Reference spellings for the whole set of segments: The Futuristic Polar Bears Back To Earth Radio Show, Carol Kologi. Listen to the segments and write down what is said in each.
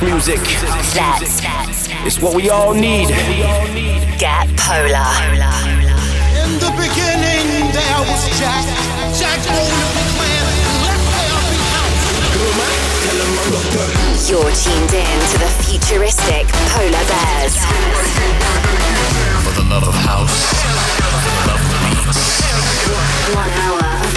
Dance music. It's what we all need. Get polar. In the beginning, there was Jack. Jack Olympic man. Let there be house. You're tuned in to the Futuristic Polar Bears. For the love of house, love beats. 1 hour of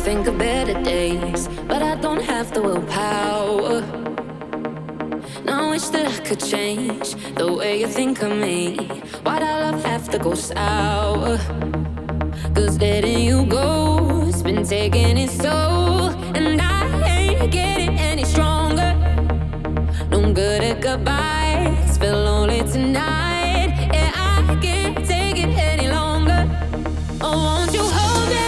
think of better days, but I don't have the willpower. Now I wish that I could change the way you think of me. Why'd our love have to go sour? 'Cause letting you go's been taking its toll, and I ain't getting any stronger. No good at goodbyes, feel lonely tonight. Yeah, I can't take it any longer. Oh, won't you hold me?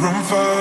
we're on fire.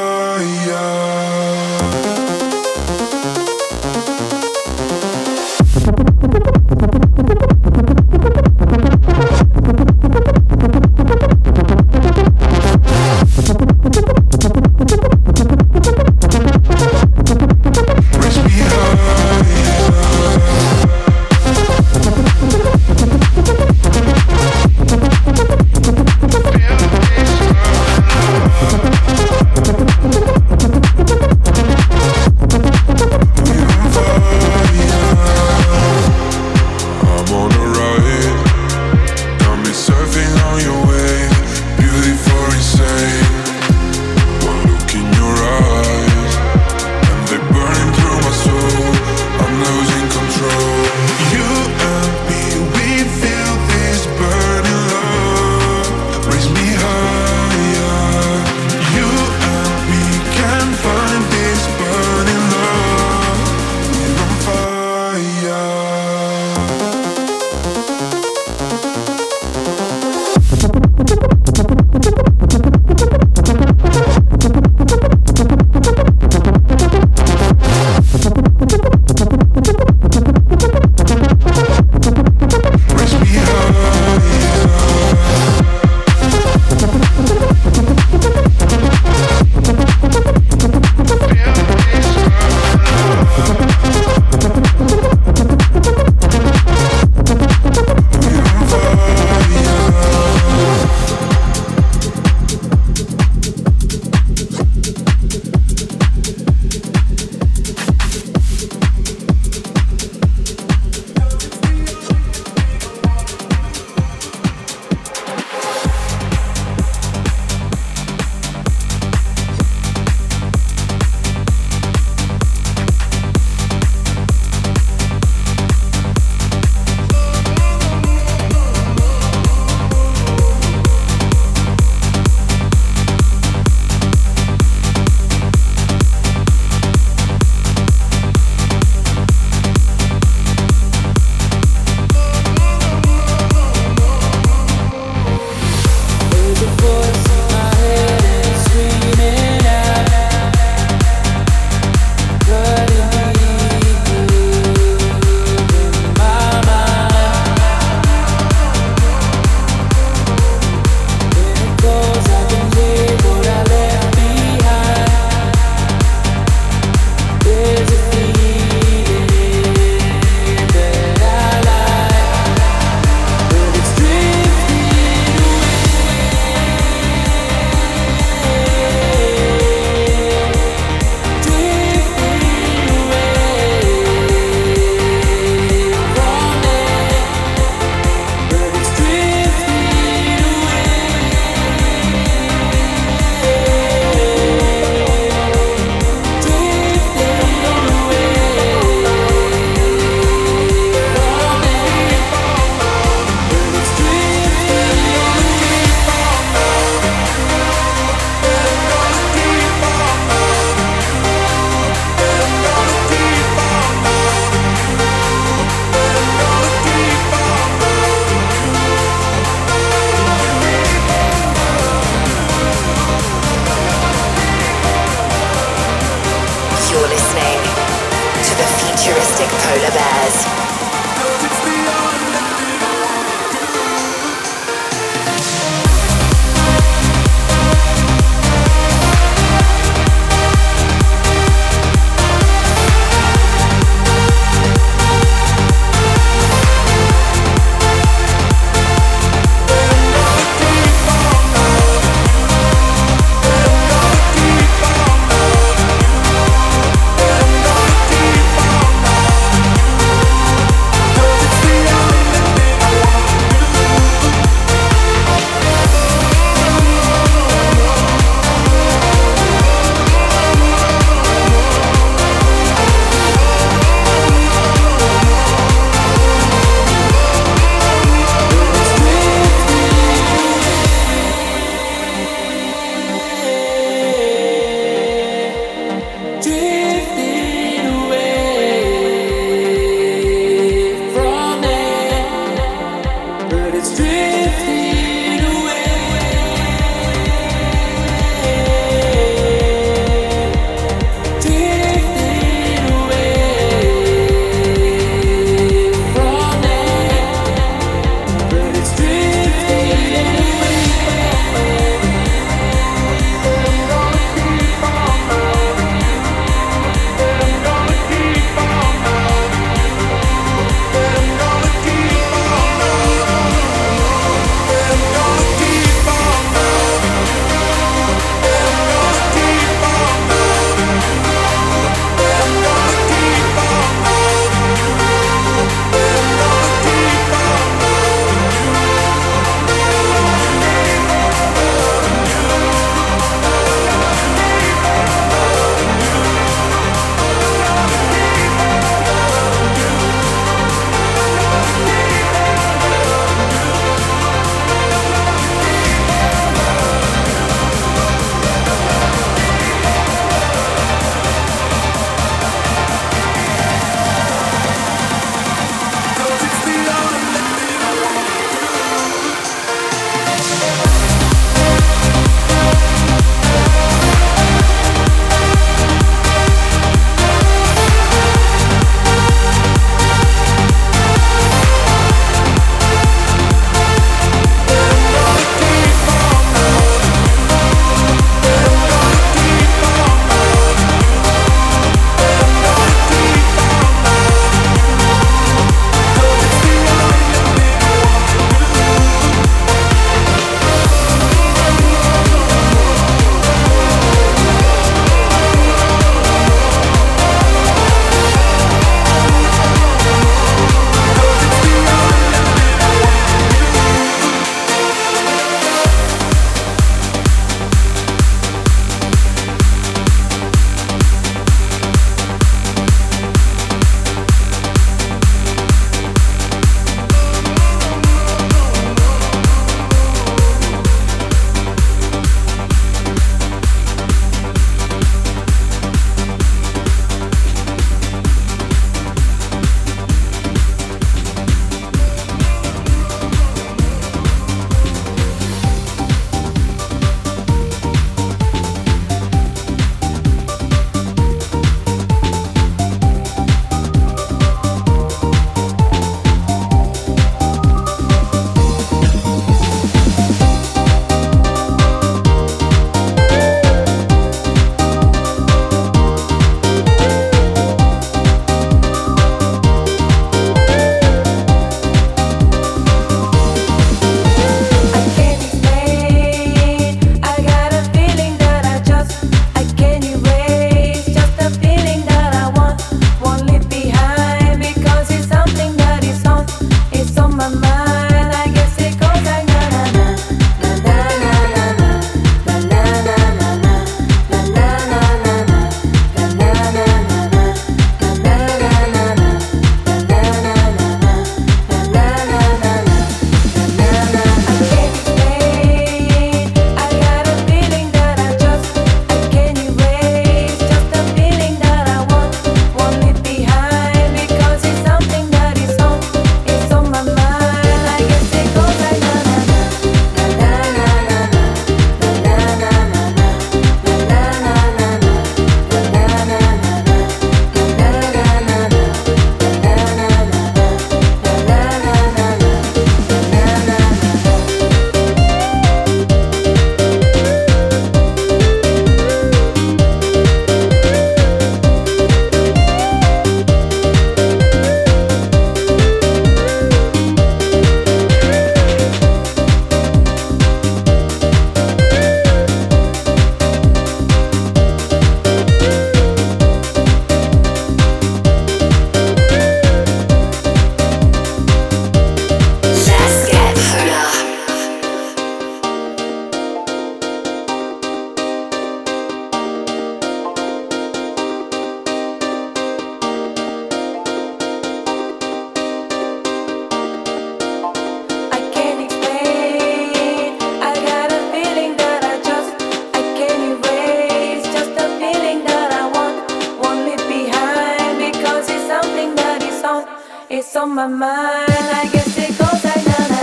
on my mind. I guess it goes like na na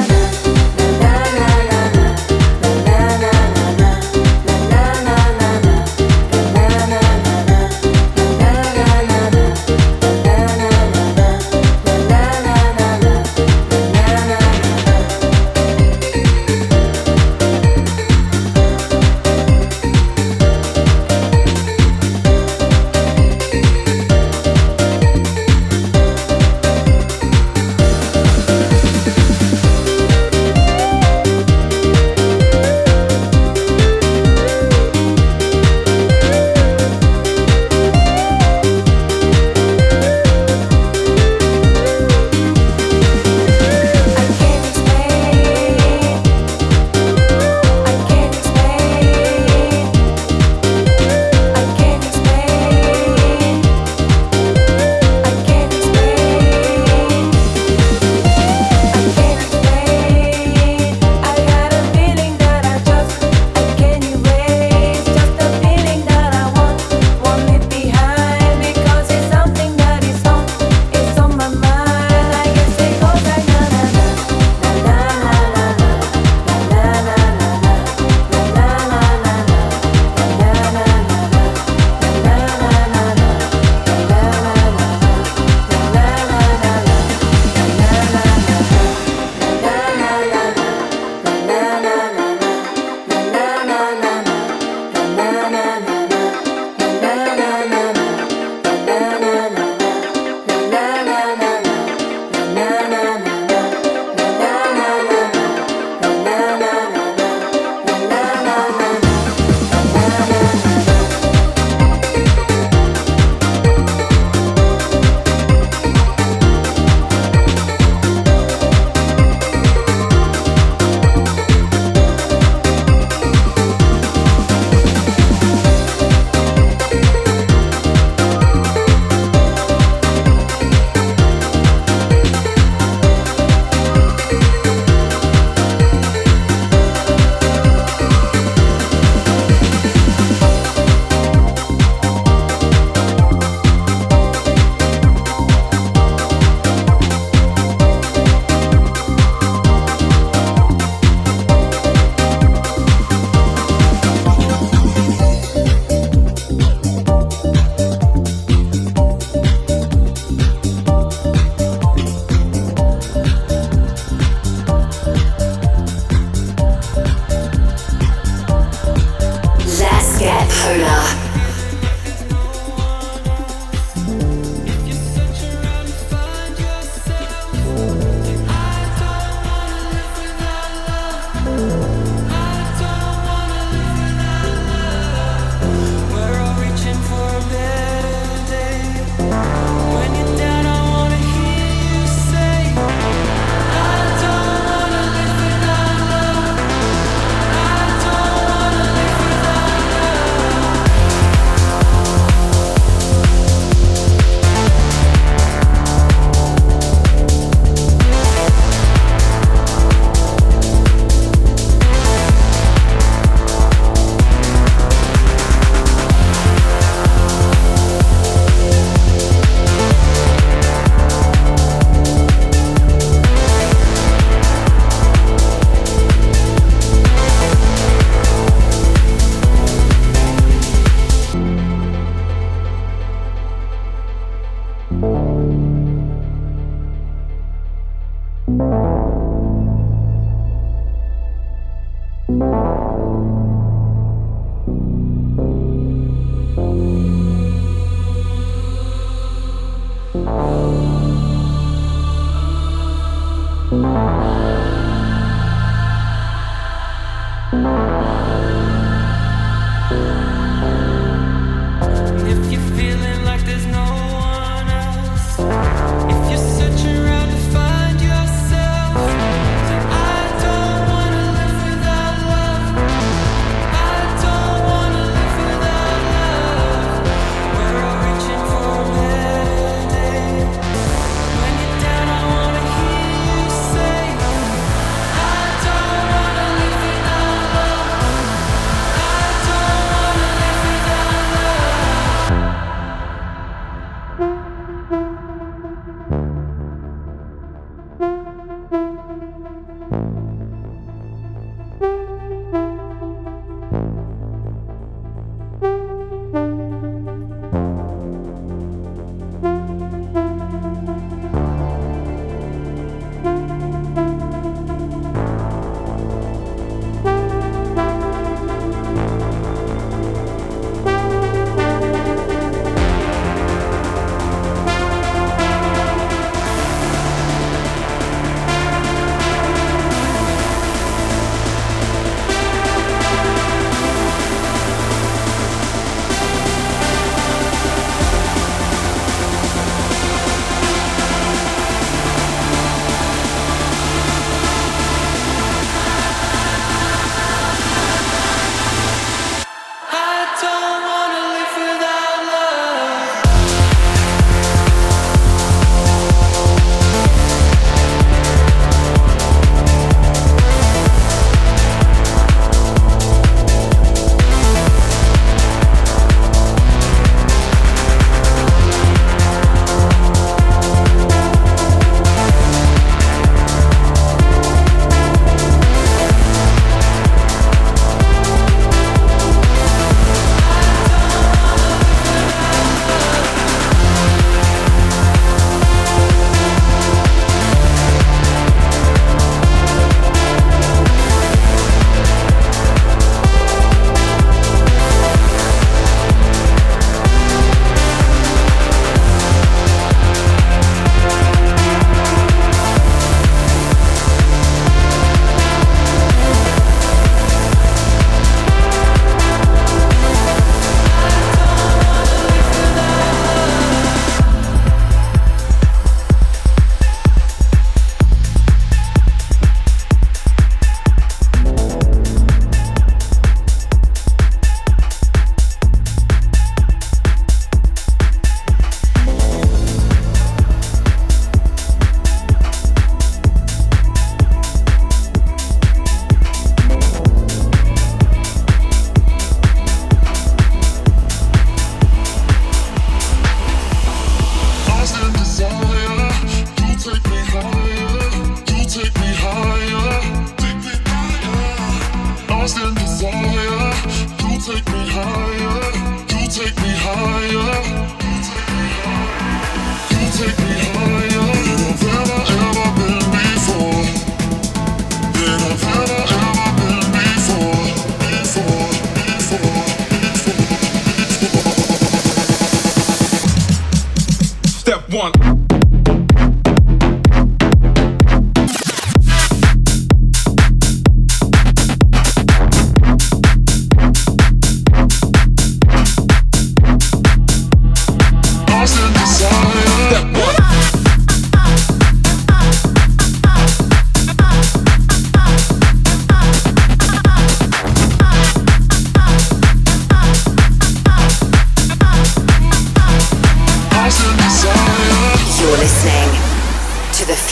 na na na na na na na na na na na na na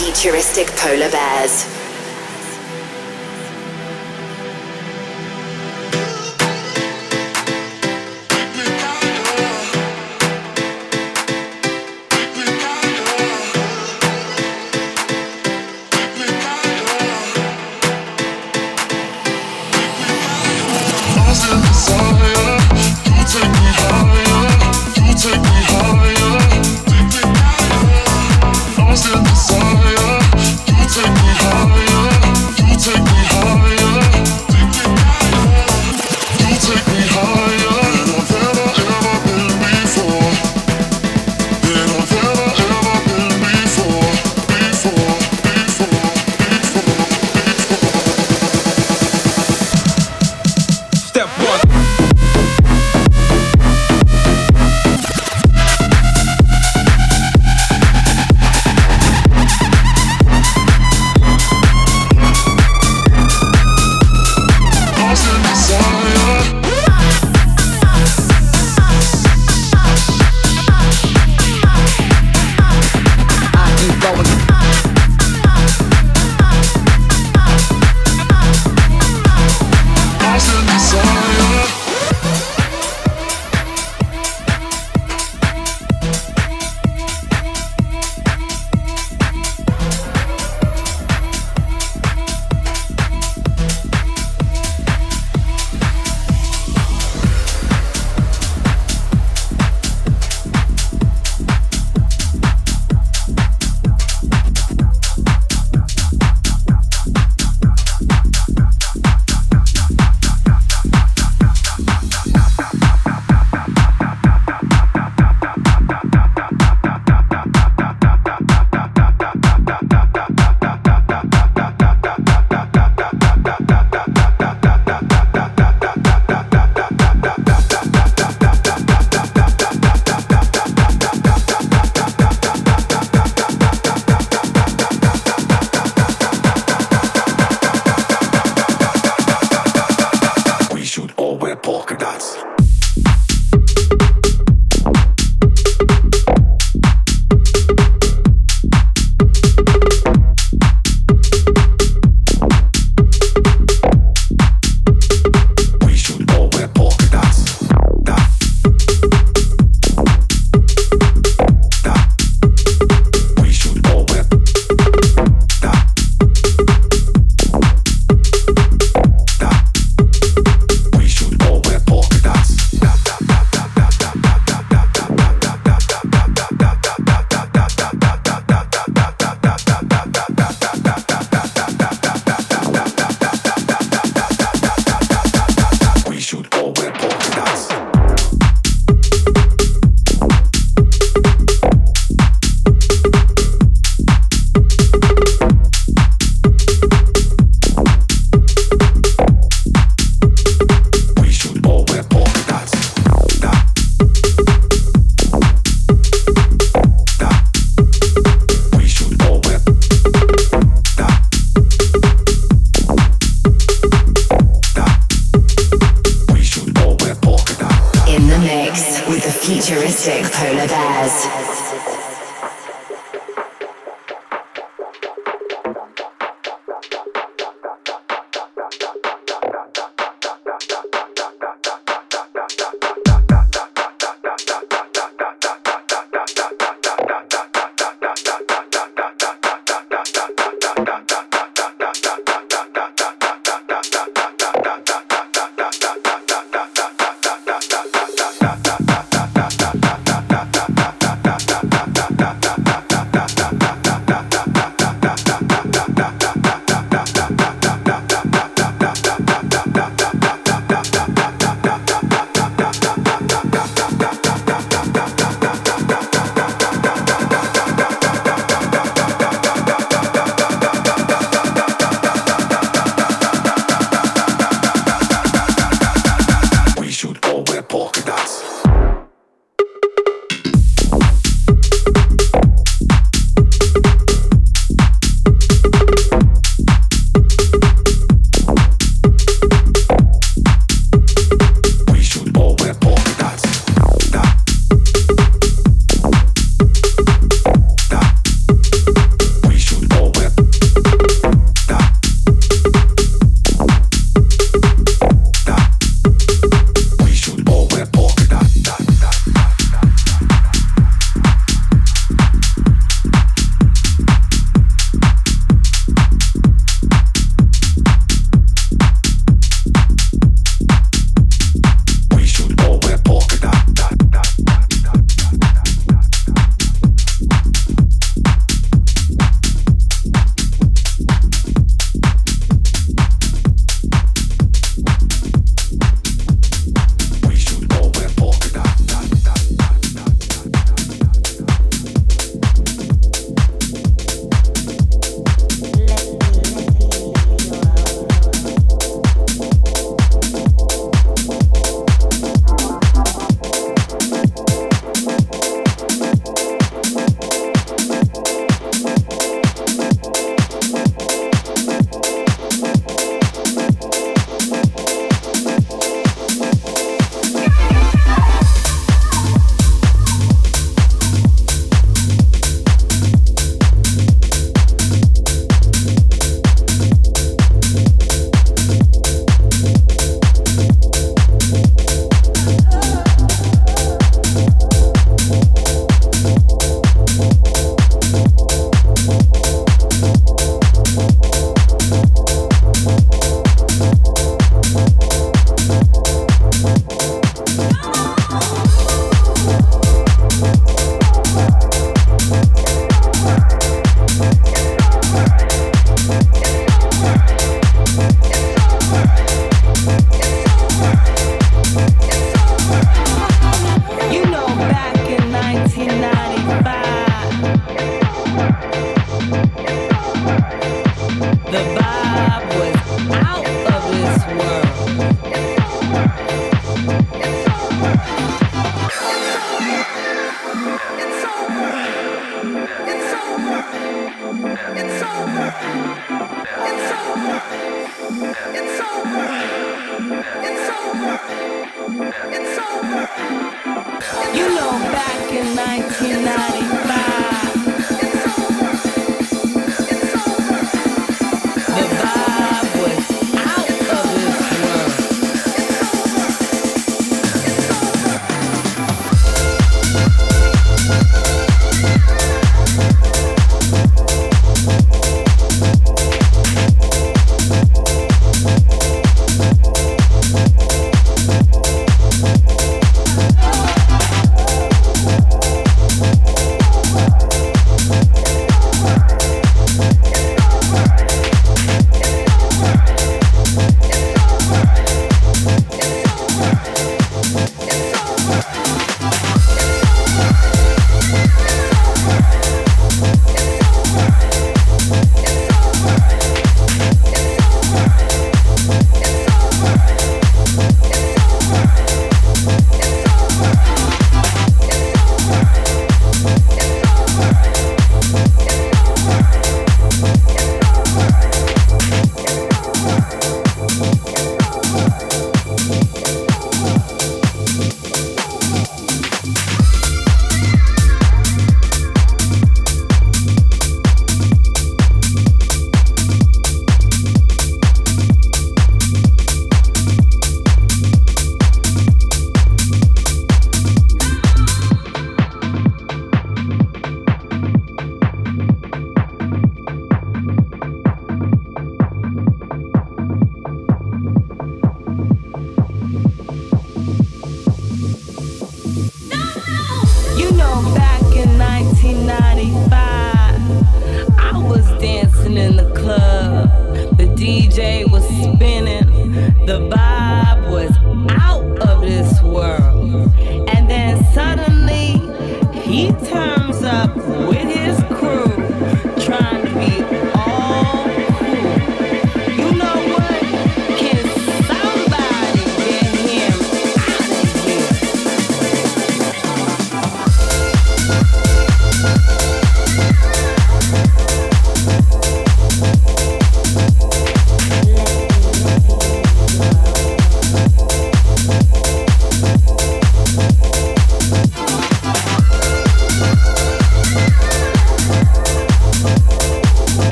Futuristic Polar Bears.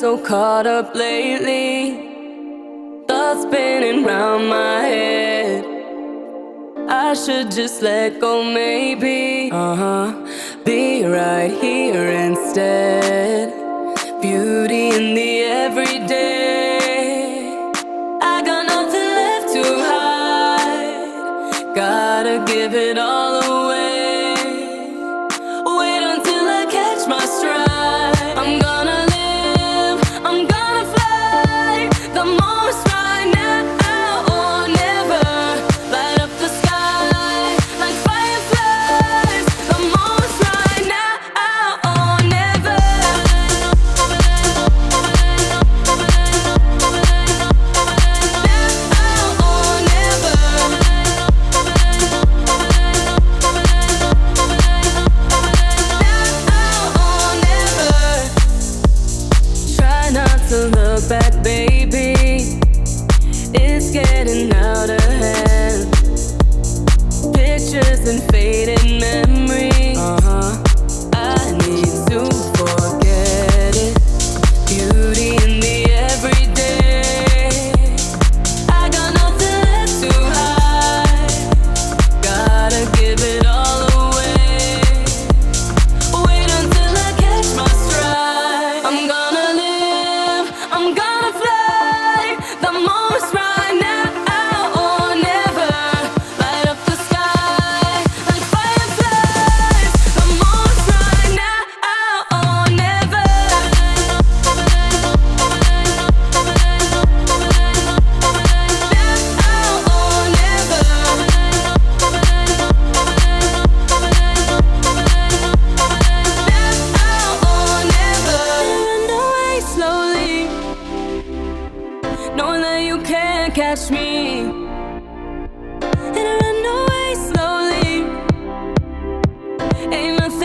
So caught up lately, thoughts spinning round my head. I should just let go, maybe. Be right here instead. Beauty in the everyday. I got nothing left to hide. Gotta give it all away. Wait until I catch my stride. I'm gonna.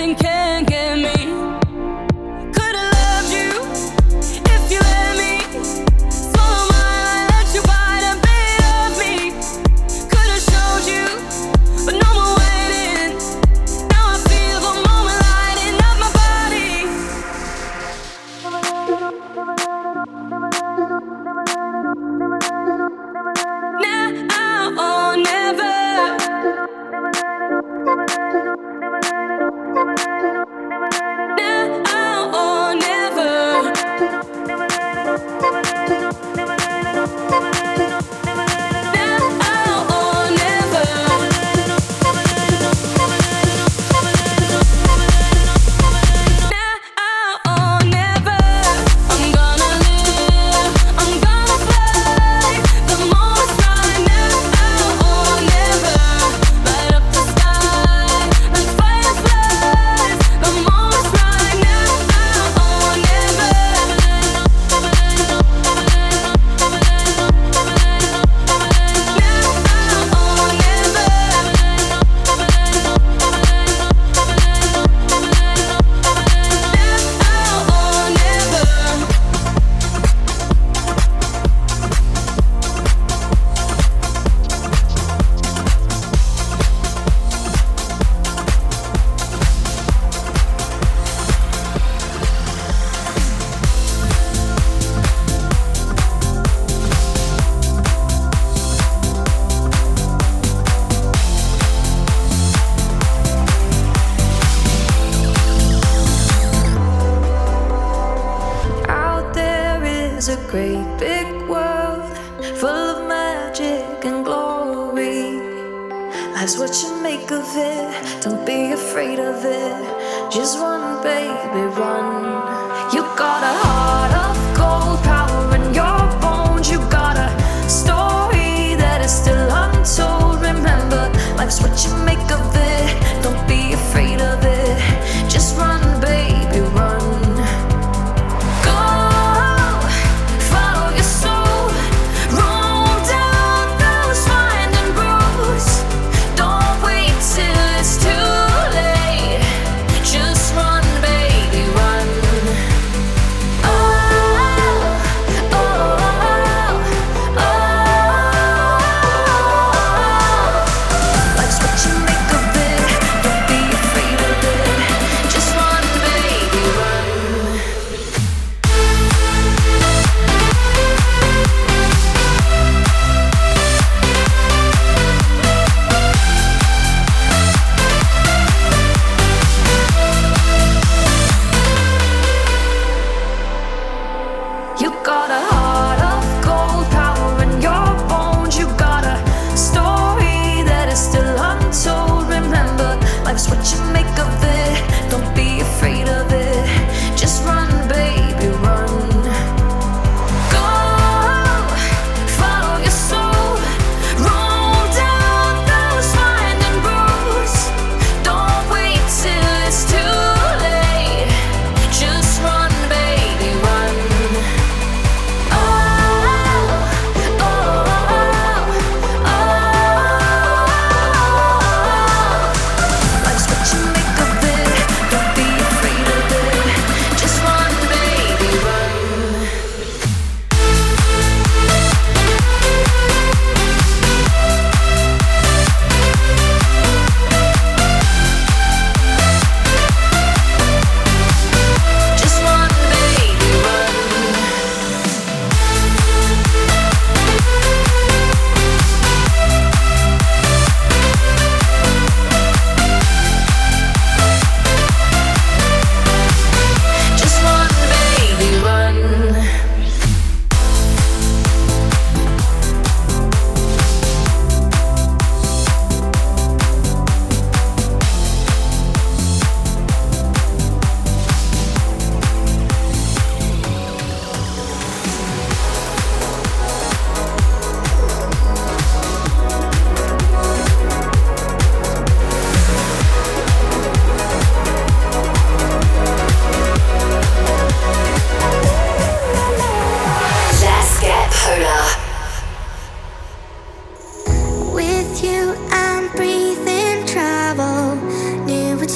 nothing can get me. Could've loved you if you let me. Swallow mine, I let you bite a bit of me. Could've showed you, but no more waiting. Now I feel the moment lighting up my body. Now or never.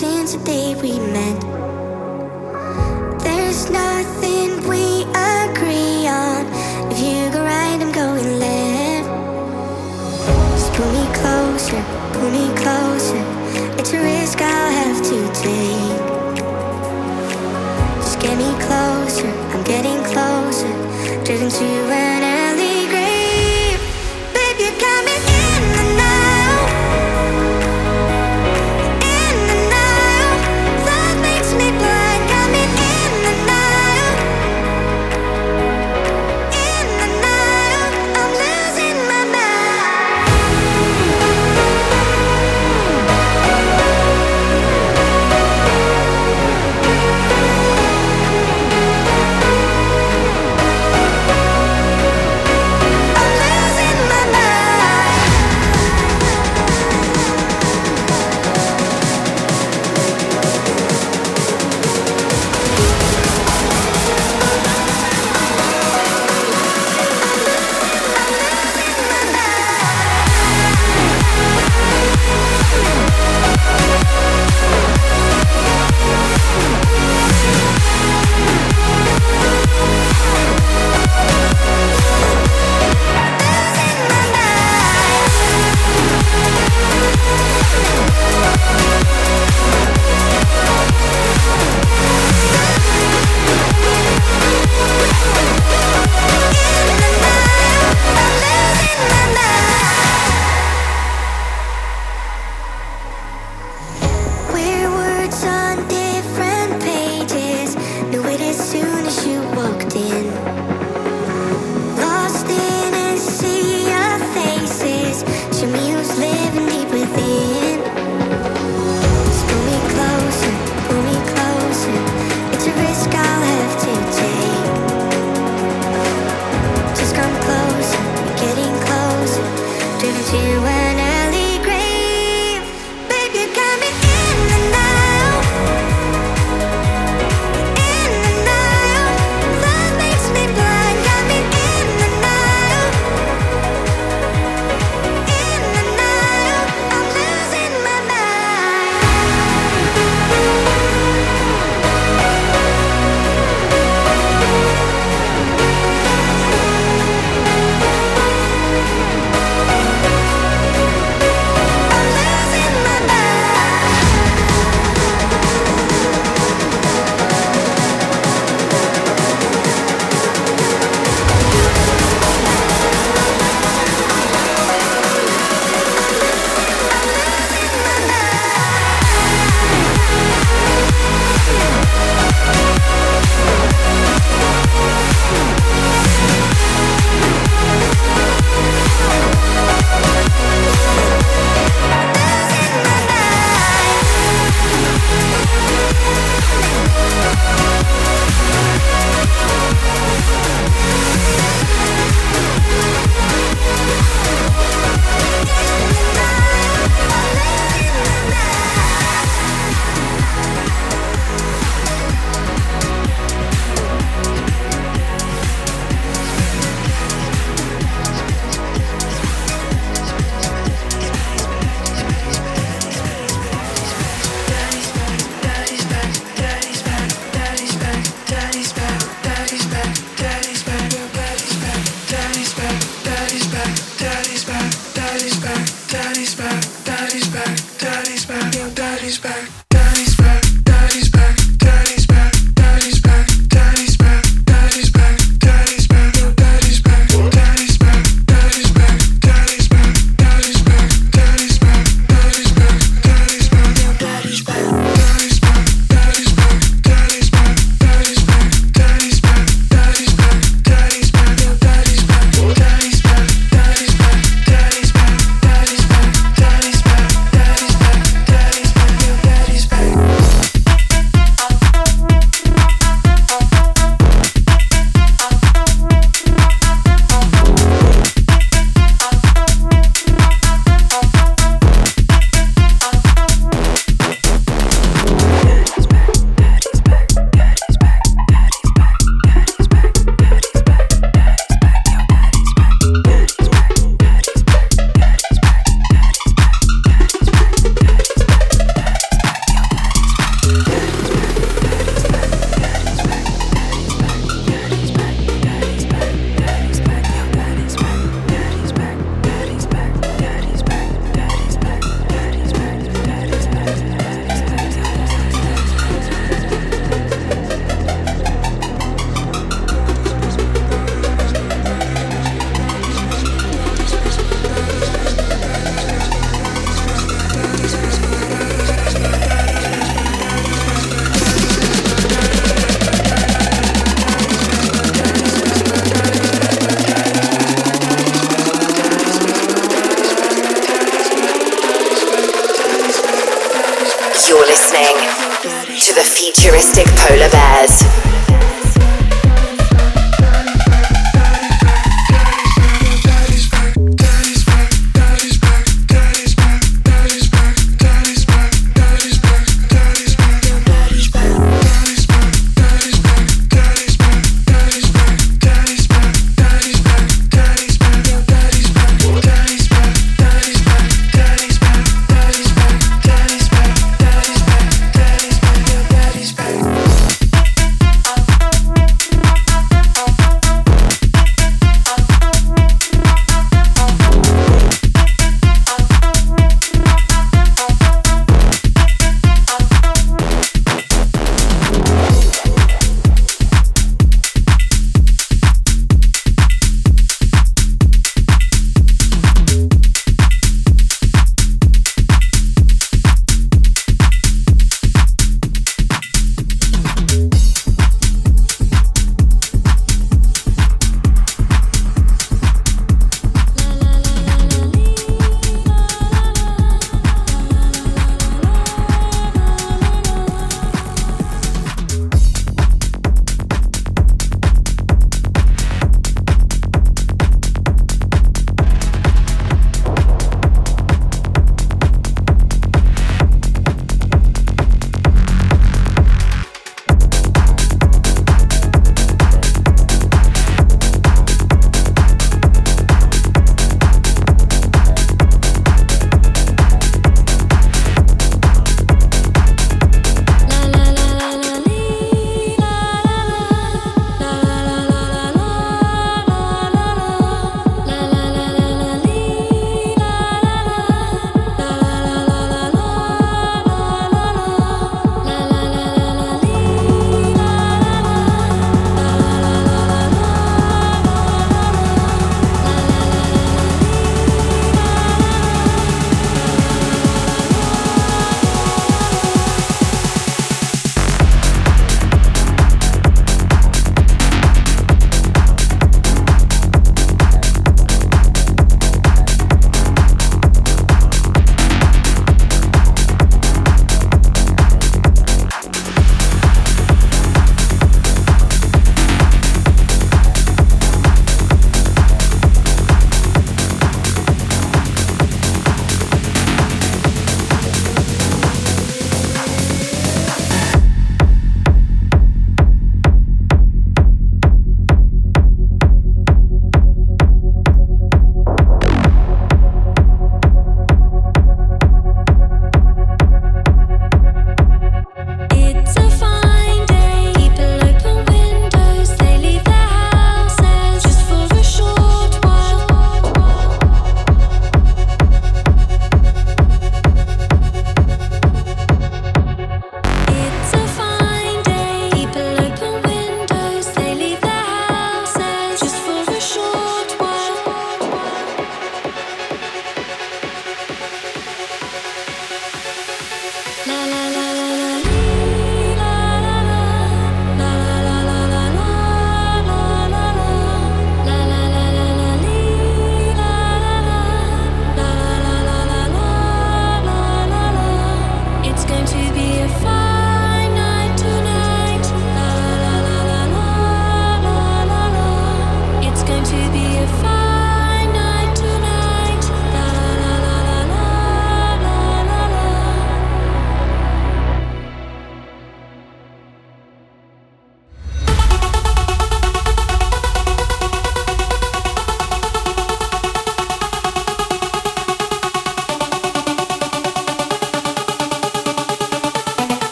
since the day we met. There's nothing we agree on. If you go right, I'm going left. Just pull me closer, pull me closer. It's a risk I'll have to take. Just get me closer, I'm getting closer. Driven to an early grave. Babe, you're coming in the night. Futuristic Polar Bears.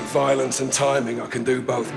take violence and timing. I can do both.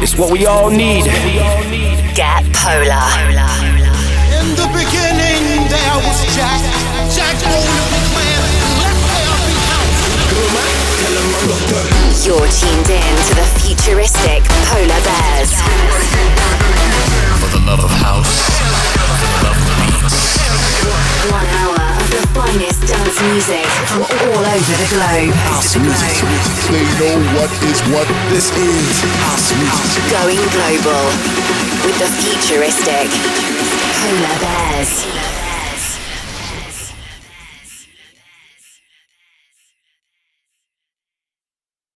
That's what we all need. Get polar. In the beginning there was Jack. Jack owned the plan and left there behind. You're tuned in to the Futuristic Polar Bears. For the love of house, for the love of beats. 1 hour of the finest dance music from all over the globe. House music. They know what is what. This is house music. Going global with the Futuristic Polar Bears.